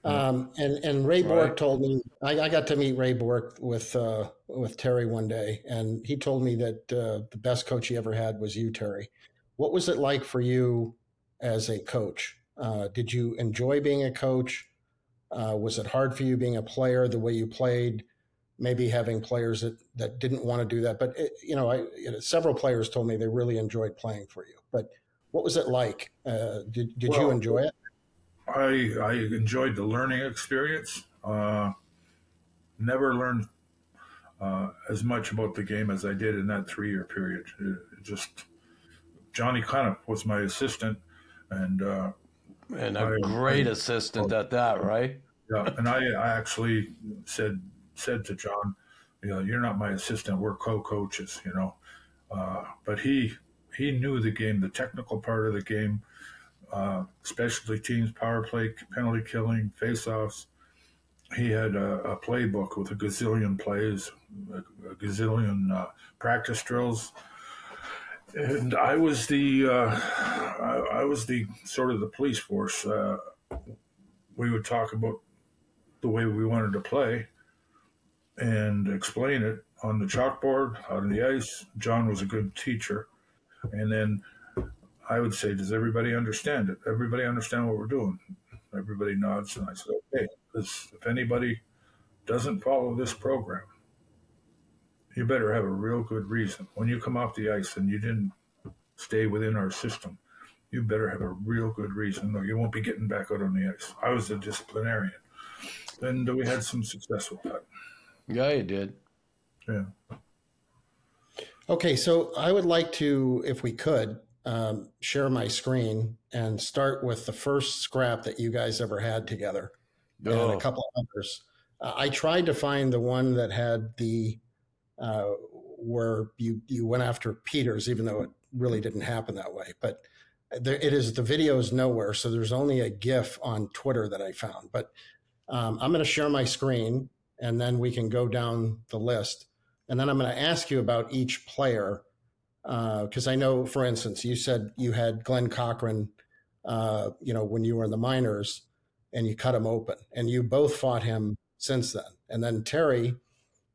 Um, and, and Ray Bork right. told me, I, I got to meet Ray Bork with, uh, with Terry one day, and he told me that uh, the best coach he ever had was you, Terry. What was it like for you as a coach? Uh, did you enjoy being a coach? Uh, was it hard for you being a player, the way you played, maybe having players that, that didn't want to do that? But, it, you know, I, it, several players told me they really enjoyed playing for you. But what was it like? Uh, did did well, you enjoy it? I, I enjoyed the learning experience. Uh, never learned uh, as much about the game as I did in that three-year period. It, it just Johnny Conniff was my assistant, and uh, and a I, great I, assistant I, at that, right? Yeah, and I, I actually said said to John, you know, you're not my assistant. We're co-coaches, you know. Uh, but he he knew the game, the technical part of the game. Uh, specialty teams, power play, penalty killing, face-offs. He had a, a playbook with a gazillion plays, a, a gazillion uh, practice drills. And I was the, uh, I, I was the sort of the police force. Uh, we would talk about the way we wanted to play and explain it on the chalkboard, out on the ice. John was a good teacher. And then I would say, does everybody understand it? Everybody understand what we're doing? Everybody nods, and I said, okay, because if anybody doesn't follow this program, you better have a real good reason. When you come off the ice and you didn't stay within our system, you better have a real good reason, or you won't be getting back out on the ice. I was a disciplinarian. And we had some success with that. Yeah, you did. Yeah. Okay, so I would like to, if we could, um, share my screen and start with the first scrap that you guys ever had together. Oh. And a couple of others. Uh, I tried to find the one that had the, uh, where you, you went after Peters, even though it really didn't happen that way. But there, it is, the video's nowhere, so there's only a GIF on Twitter that I found. But um, I'm going to share my screen, and then we can go down the list. And then I'm going to ask you about each player, because uh, I know, for instance, you said you had Glenn Cochran, uh, you know, when you were in the minors, and you cut him open, and you both fought him since then. And then Terry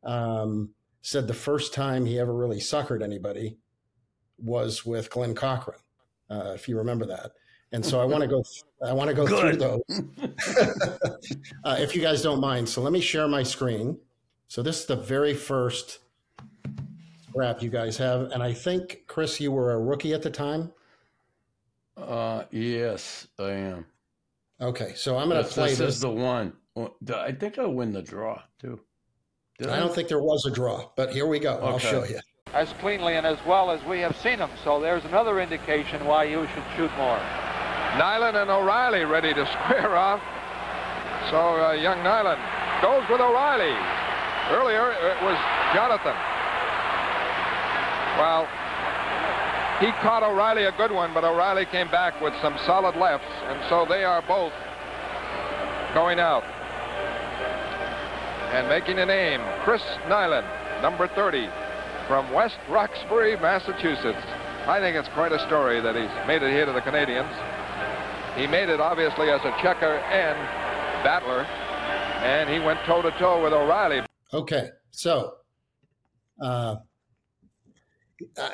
um, said the first time he ever really suckered anybody was with Glenn Cochran, uh, if you remember that. And so I want to go. I want to go Good. through those, uh, if you guys don't mind. So let me share my screen. So this is the very first scrap you guys have. And I think, Chris, you were a rookie at the time? Uh, yes, I am. Okay, so I'm going to play this. This is the one. I think I win the draw, too. Did I don't I? think there was a draw, but here we go. Okay. I'll show you. As cleanly and as well as we have seen him. So there's another indication why you should shoot more. Nilan and O'Reilly ready to square off. So uh, young Nilan goes with O'Reilly. Earlier, it was Jonathan. Well, he caught O'Reilly a good one, but O'Reilly came back with some solid lefts, and so they are both going out. And making a name, Chris Nilan, number thirty, from West Roxbury, Massachusetts. I think it's quite a story that he's made it here to the Canadians. He made it, obviously, as a checker and battler, and he went toe-to-toe with O'Reilly. Okay, so uh,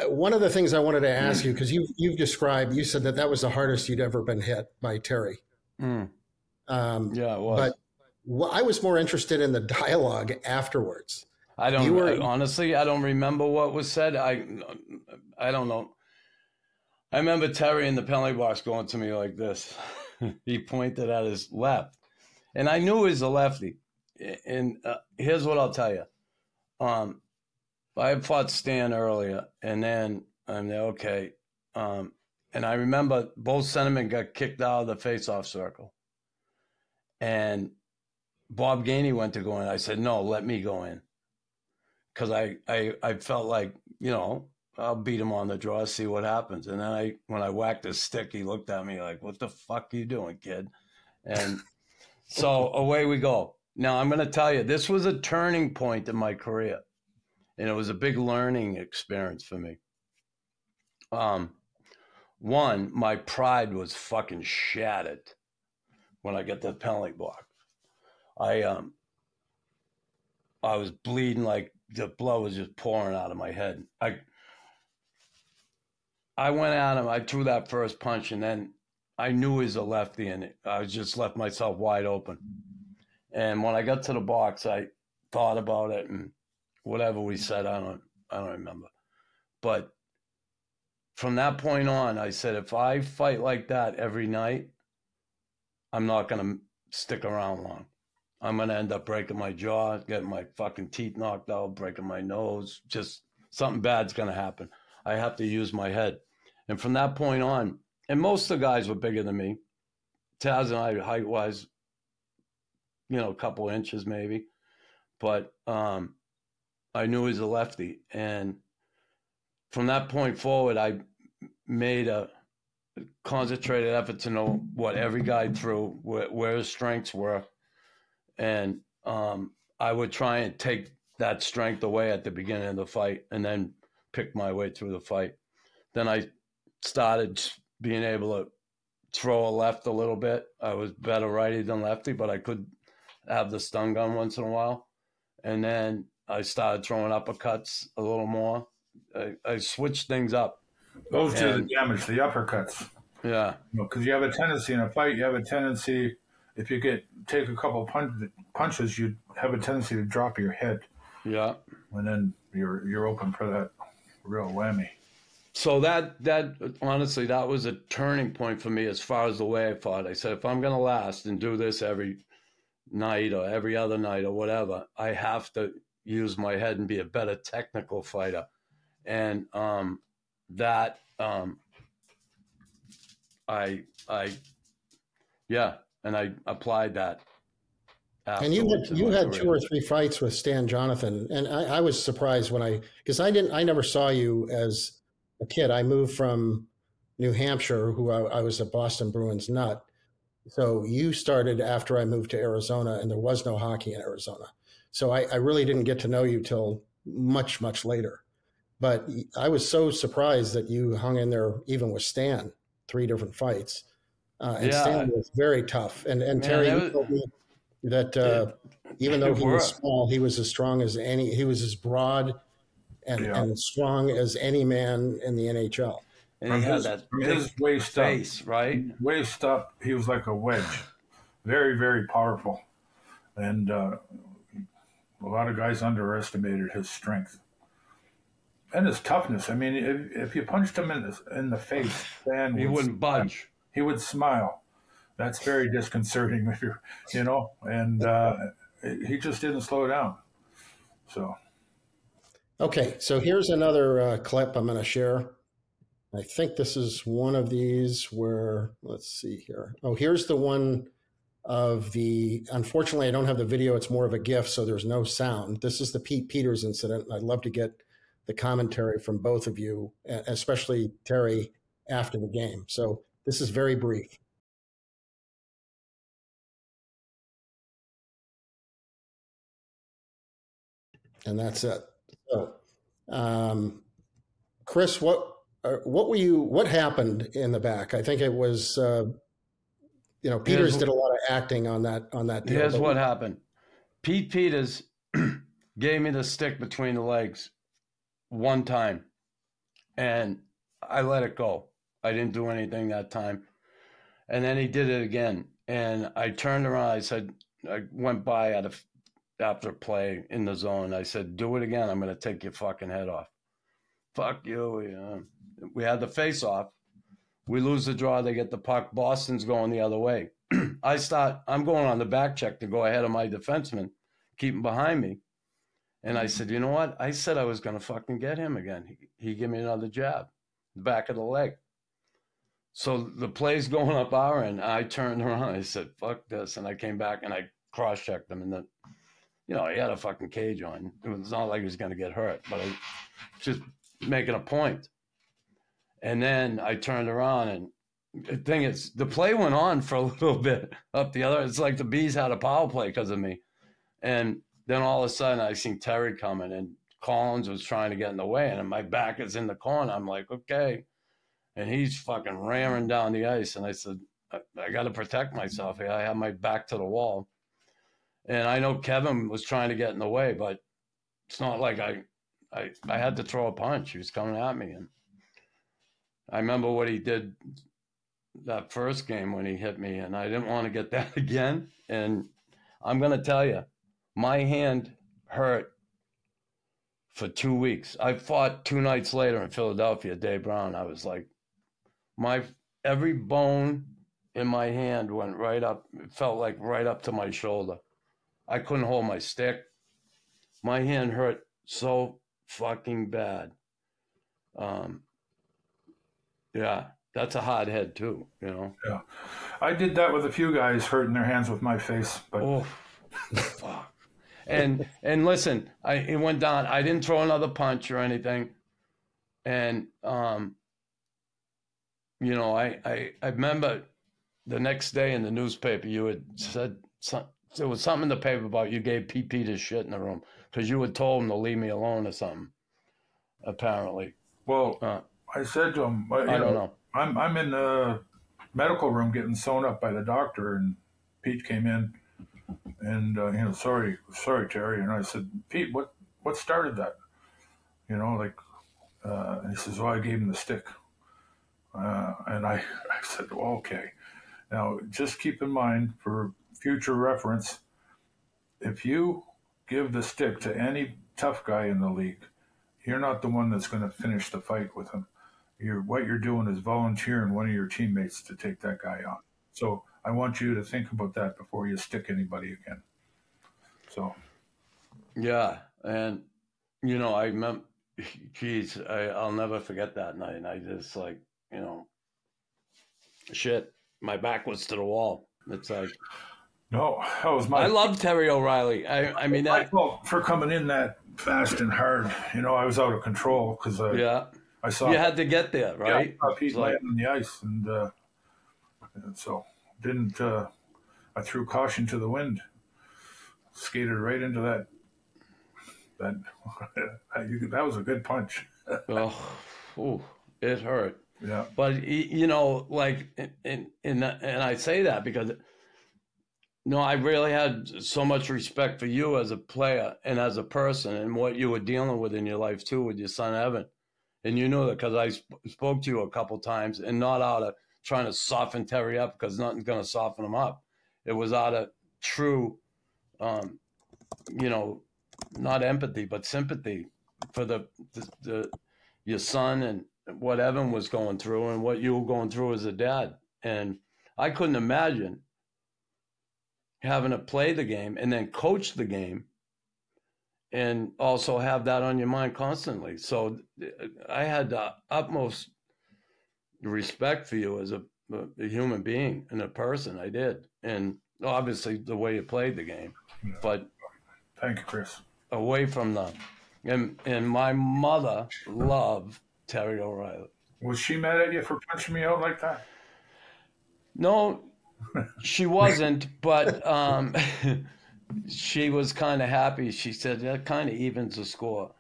one of the things I wanted to ask mm. you, because you, you've described, you said that that was the hardest you'd ever been hit by Terry. Mm. Um, yeah, it was. But I was more interested in the dialogue afterwards. I don't, you were, I, honestly, I don't remember what was said. I, I don't know. I remember Terry in the penalty box going to me like this. He pointed at his left, and I knew he was a lefty. And uh, here's what I'll tell you. Um, I fought Stan earlier, and then I'm there, okay. Um, and I remember both sentiment got kicked out of the face-off circle. And Bob Gainey went to go in. I said, no, let me go in. Because I, I, I felt like, you know, I'll beat him on the draw, see what happens. And then I, when I whacked his stick, he looked at me like, what the fuck are you doing, kid? And so away we go. Now, I'm going to tell you, this was a turning point in my career, and it was a big learning experience for me. Um, one, my pride was fucking shattered when I got to the penalty box. I um, I was bleeding, like the blood was just pouring out of my head. I I went at him. I threw that first punch, and then I knew he was a lefty, and I just left myself wide open. And when I got to the box, I thought about it, and whatever we said, I don't, I don't remember. But from that point on, I said, if I fight like that every night, I'm not going to stick around long. I'm going to end up breaking my jaw, getting my fucking teeth knocked out, breaking my nose. Just something bad's going to happen. I have to use my head. And from that point on, and most of the guys were bigger than me. Taz and I, height-wise, you know, a couple inches maybe, but um, I knew he was a lefty. And from that point forward, I made a concentrated effort to know what every guy threw, where, where his strengths were. And um, I would try and take that strength away at the beginning of the fight and then pick my way through the fight. Then I started being able to throw a left a little bit. I was better righty than lefty, but I could have the stun gun once in a while. And then I started throwing uppercuts a little more. I, I switched things up. Those do the damage, the uppercuts. Yeah. Because you have a tendency in a fight, you have a tendency, if you get take a couple punch, punches, you have a tendency to drop your head. Yeah. And then you're you're open for that real whammy. So that, that honestly, that was a turning point for me as far as the way I fought. I said, if I'm going to last and do this every night or every other night or whatever, I have to use my head and be a better technical fighter. And um, that um, I, I, yeah, and I applied that. And you had, you had two or three fights with Stan Jonathan, and I, I was surprised when I, because I didn't, I never saw you as a kid. I moved from New Hampshire, who I, I was a Boston Bruins nut. So you started after I moved to Arizona, and there was no hockey in Arizona. So I, I really didn't get to know you till much, much later. But I was so surprised that you hung in there even with Stan, three different fights. Uh, and yeah. Stan was very tough. And and Man, Terry that was... told me that uh, it, even though he was small, he was as strong as any, he was as broad and, yeah. and strong as any man in the N H L. And from he his, had that from his waist face, up, right? Waist up, he was like a wedge. Very, very powerful. And uh, a lot of guys underestimated his strength. And his toughness. I mean, if, if you punched him in the, in the face, Stan he would wouldn't smile. budge. He would smile. That's very disconcerting, if you're, you know. And uh, he just didn't slow down. So. Okay, so here's another uh, clip I'm going to share. I think this is one of these where, let's see here. Oh, here's the one of the, unfortunately, I don't have the video. It's more of a GIF, so there's no sound. This is the Pete Peters incident. I'd love to get the commentary from both of you, especially Terry, after the game. So this is very brief. And that's it. So, um, Chris, what what were you? What happened in the back? I think it was, uh, you know, Peters here's, did a lot of acting on that on that deal. Here's but what we, happened. Pete Peters gave me the stick between the legs one time, and I let it go. I didn't do anything that time. And then he did it again, and I turned around. I said, I went by at a. after play in the zone, I said, do it again. I'm going to take your fucking head off. Fuck you. Yeah. We had the face off. We lose the draw. They get the puck. Boston's going the other way. I start, I'm going on the back check to go ahead of my defenseman, keep him behind me. And I said, you know what? I said I was going to fucking get him again. He, he gave me another jab, the back of the leg. So the play's going up our end. I turned around. I said, fuck this. And I came back and I cross-checked him in the, you know, he had a fucking cage on. It was not like he was going to get hurt, but I just making a point. And then I turned around, and the thing is, the play went on for a little bit up the other. It's like the Bees had a power play because of me. And then all of a sudden, I seen Terry coming, and Collins was trying to get in the way, and my back is in the corner. I'm like, okay. And he's fucking ramming down the ice. And I said, I, I got to protect myself here. I have my back to the wall. And I know Kevin was trying to get in the way, but it's not like I, I, I had to throw a punch. He was coming at me. And I remember what he did that first game when he hit me, and I didn't want to get that again. And I'm going to tell you, my hand hurt for two weeks. I fought two nights later in Philadelphia, Dave Brown. I was like, my every bone in my hand went right up. It felt like right up to my shoulder. I couldn't hold my stick. My hand hurt so fucking bad. Um, yeah, that's a hot head too, you know? Yeah. I did that with a few guys hurting their hands with my face. But... Oh, fuck. And, and listen, I, it went down. I didn't throw another punch or anything. And, um, you know, I, I, I remember the next day in the newspaper, you had said something. There was something in the paper about you gave Pete Peters shit in the room because you had told him to leave me alone or something, apparently. Well, uh, I said to him, well, I know, don't know. I'm I'm in the medical room getting sewn up by the doctor, and Pete came in, and uh, you know, sorry, sorry, Terry. And I said, Pete, what what started that? You know, like, uh, and he says, well, I gave him the stick, uh, and I I said, well, okay. Now, just keep in mind for future reference, if you give the stick to any tough guy in the league, you're not the one that's going to finish the fight with him. You're, what you're doing is volunteering one of your teammates to take that guy on. So I want you to think about that before you stick anybody again. So, yeah, and you know, I remember, geez, I, I'll never forget that night. And I just like, you know, shit, my back was to the wall. It's like, no, that was my. I love Terry O'Reilly. I, I mean, that, for coming in that fast and hard. You know, I was out of control because I, yeah. I saw you had to get there, right? Yeah, I saw Pete like, on the ice, and, uh, and so didn't. Uh, I threw caution to the wind, skated right into that. That that was a good punch. oh, ooh, it hurt. Yeah, but you know, like, in in and I say that because. No, I really had so much respect for you as a player and as a person and what you were dealing with in your life, too, with your son, Evan. And you know that because I sp- spoke to you a couple times, and not out of trying to soften Terry up, because nothing's going to soften him up. It was out of true, um, you know, not empathy, but sympathy for the, the, the your son and what Evan was going through and what you were going through as a dad. And I couldn't imagine having to play the game and then coach the game and also have that on your mind constantly. So I had the utmost respect for you as a, a human being and a person. I did. And obviously the way you played the game, but thank you, Chris. Away from them. And, and my mother loved Terry O'Reilly. Was she mad at you for punching me out like that? No, she wasn't, but um, she was kind of happy. She said, that kind of evens the score.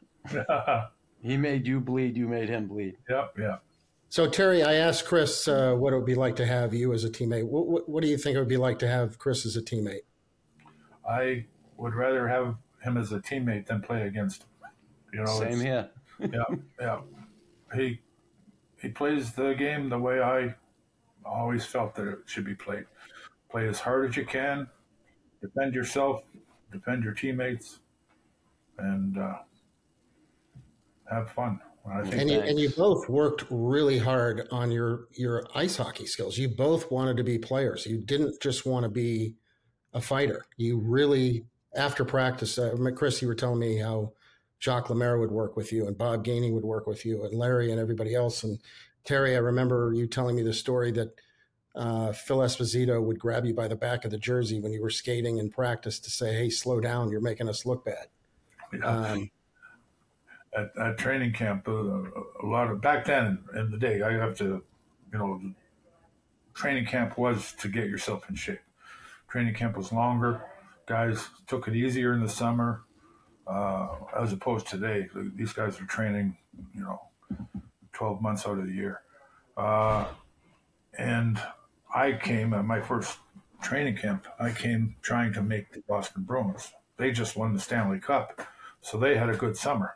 He made you bleed, you made him bleed. Yep, yeah. So, Terry, I asked Chris uh, what it would be like to have you as a teammate. What, what, what do you think it would be like to have Chris as a teammate? I would rather have him as a teammate than play against him. You know, same here. yeah, yeah. He, he plays the game the way I I always felt that it should be played. Play as hard as you can, defend yourself, defend your teammates, and uh, have fun. I think and, you, and you both worked really hard on your, your ice hockey skills. You both wanted to be players. You didn't just want to be a fighter. You really, after practice, uh, Chris, you were telling me how Jacques Lemaire would work with you and Bob Gainey would work with you and Larry and everybody else. And Terry, I remember you telling me the story that uh, Phil Esposito would grab you by the back of the jersey when you were skating in practice to say, hey, slow down, you're making us look bad. Yeah. Um, at, at training camp, uh, a lot of – back then in the day, I have to – you know, training camp was to get yourself in shape. Training camp was longer. Guys took it easier in the summer uh, as opposed to today. These guys are training, you know, twelve months out of the year. Uh, and I came at my first training camp, I came trying to make the Boston Bruins. They just won the Stanley Cup, so they had a good summer.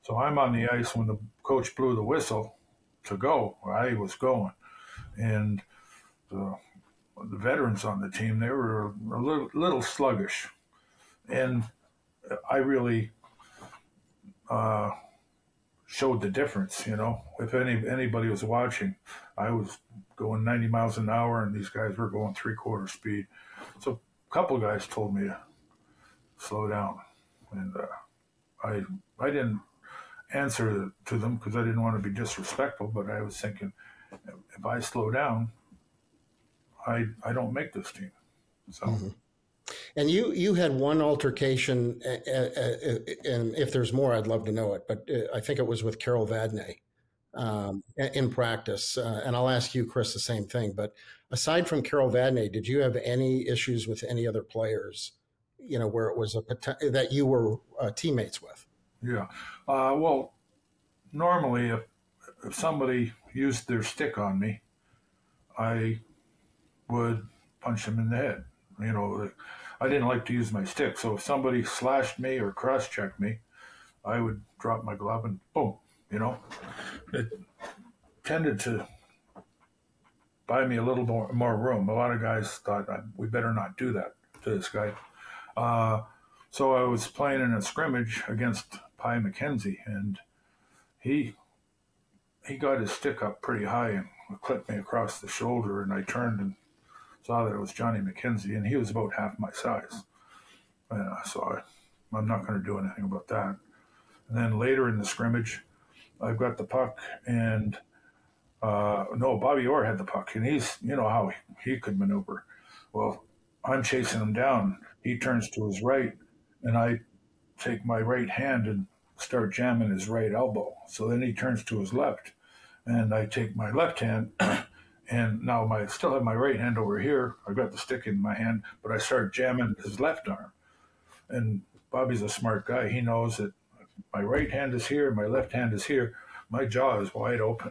So I'm on the ice when the coach blew the whistle to go. I was going. And the, the veterans on the team, they were a little, little sluggish. And I really... Uh, showed the difference, you know. If any anybody was watching, I was going ninety miles an hour, and these guys were going three-quarter speed. So a couple of guys told me to slow down, and uh, I I didn't answer to them because I didn't want to be disrespectful. But I was thinking, if I slow down, I I don't make this team. So. Mm-hmm. And you, you had one altercation, uh, uh, and if there's more, I'd love to know it, but I think it was with Carol Vadnais um, in practice. Uh, and I'll ask you, Chris, the same thing. But aside from Carol Vadnais, did you have any issues with any other players, you know, where it was a that you were uh, teammates with? Yeah. Uh, well, normally if, if somebody used their stick on me, I would punch them in the head. You know, I didn't like to use my stick. So if somebody slashed me or cross-checked me, I would drop my glove and boom, you know. It tended to buy me a little more, more room. A lot of guys thought, we better not do that to this guy. Uh, so I was playing in a scrimmage against Pi McKenzie, and he he got his stick up pretty high and clipped me across the shoulder, and I turned and saw that it was Johnny McKenzie, and he was about half my size. And I saw it. I'm not going to do anything about that. And then later in the scrimmage, I've got the puck, and uh, no, Bobby Orr had the puck, and he's, you know how he, he could maneuver. Well, I'm chasing him down. He turns to his right, and I take my right hand and start jamming his right elbow. So then he turns to his left, and I take my left hand, and now I still have my right hand over here. I've got the stick in my hand, but I start jamming his left arm. And Bobby's a smart guy. He knows that my right hand is here, my left hand is here. My jaw is wide open.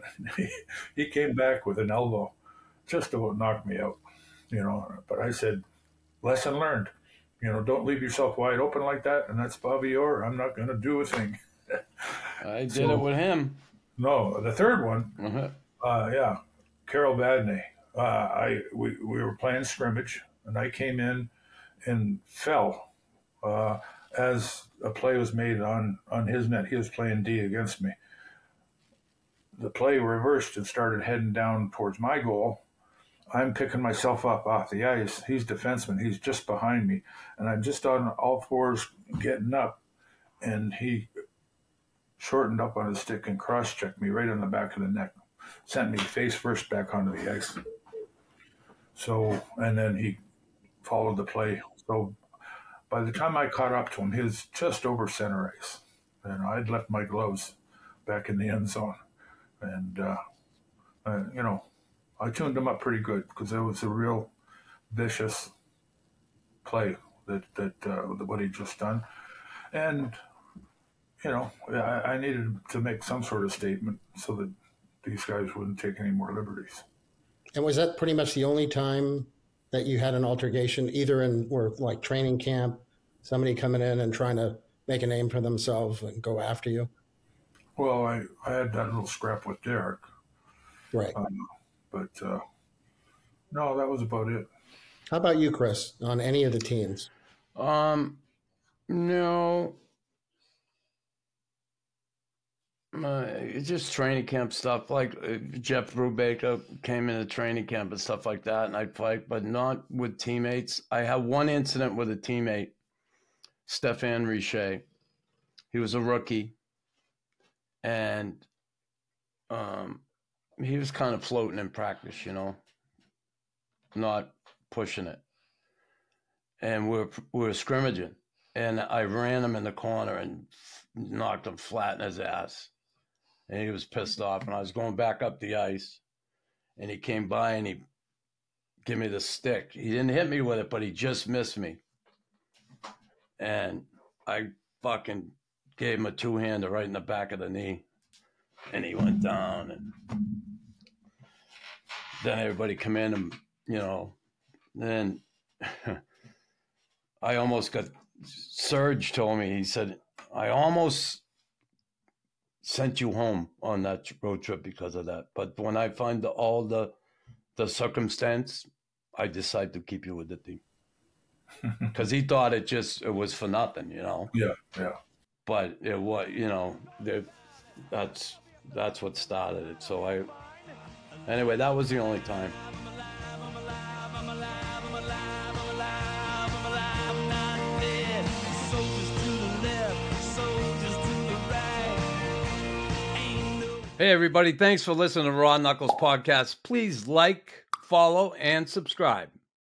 He came back with an elbow, just about knocked me out, you know. But I said, lesson learned. You know, don't leave yourself wide open like that, and that's Bobby Orr. I'm not going to do a thing. I did so, it with him. No, the third one, uh-huh. uh, yeah, Carol Vadnais. Uh, I we, we were playing scrimmage, and I came in and fell uh, as a play was made on, on his net. He was playing D against me. The play reversed and started heading down towards my goal. I'm picking myself up off the ice. He's defenseman. He's just behind me. And I'm just on all fours getting up. And he shortened up on his stick and cross-checked me right on the back of the neck. Sent me face first back onto the ice. So, and then he followed the play. So by the time I caught up to him, he was just over center ice. And I'd left my gloves back in the end zone. And, uh, uh, you know, I tuned him up pretty good because it was a real vicious play that that uh, what he just done, and you know I, I needed to make some sort of statement so that these guys wouldn't take any more liberties. And was that pretty much the only time that you had an altercation, either in or like training camp, somebody coming in and trying to make a name for themselves and go after you? Well, I, I had that little scrap with Derek, right. Um, But, uh, no, that was about it. How about you, Chris, on any of the teams? Um, no. Uh, it's just training camp stuff. Like uh, Jeff Brubaker came into training camp and stuff like that, and I played, but not with teammates. I had one incident with a teammate, Stéphane Richer. He was a rookie, and um, – he was kind of floating in practice, you know, not pushing it. And we were, we were scrimmaging. And I ran him in the corner and f- knocked him flat in his ass. And he was pissed off. And I was going back up the ice. And he came by and he gave me the stick. He didn't hit me with it, but he just missed me. And I fucking gave him a two-hander right in the back of the knee. And he went down, and then everybody come in and, you know, then I almost got, Serge told me, he said, I almost sent you home on that road trip because of that. But when I find the, all the, the circumstance, I decide to keep you with the team. Because he thought it just, it was for nothing, you know? Yeah, yeah. But it was, you know, they, that's... That's what started it. So I, anyway, that was the only time. Hey, everybody. Thanks for listening to Raw Knuckles Podcast. Please like, follow, and subscribe.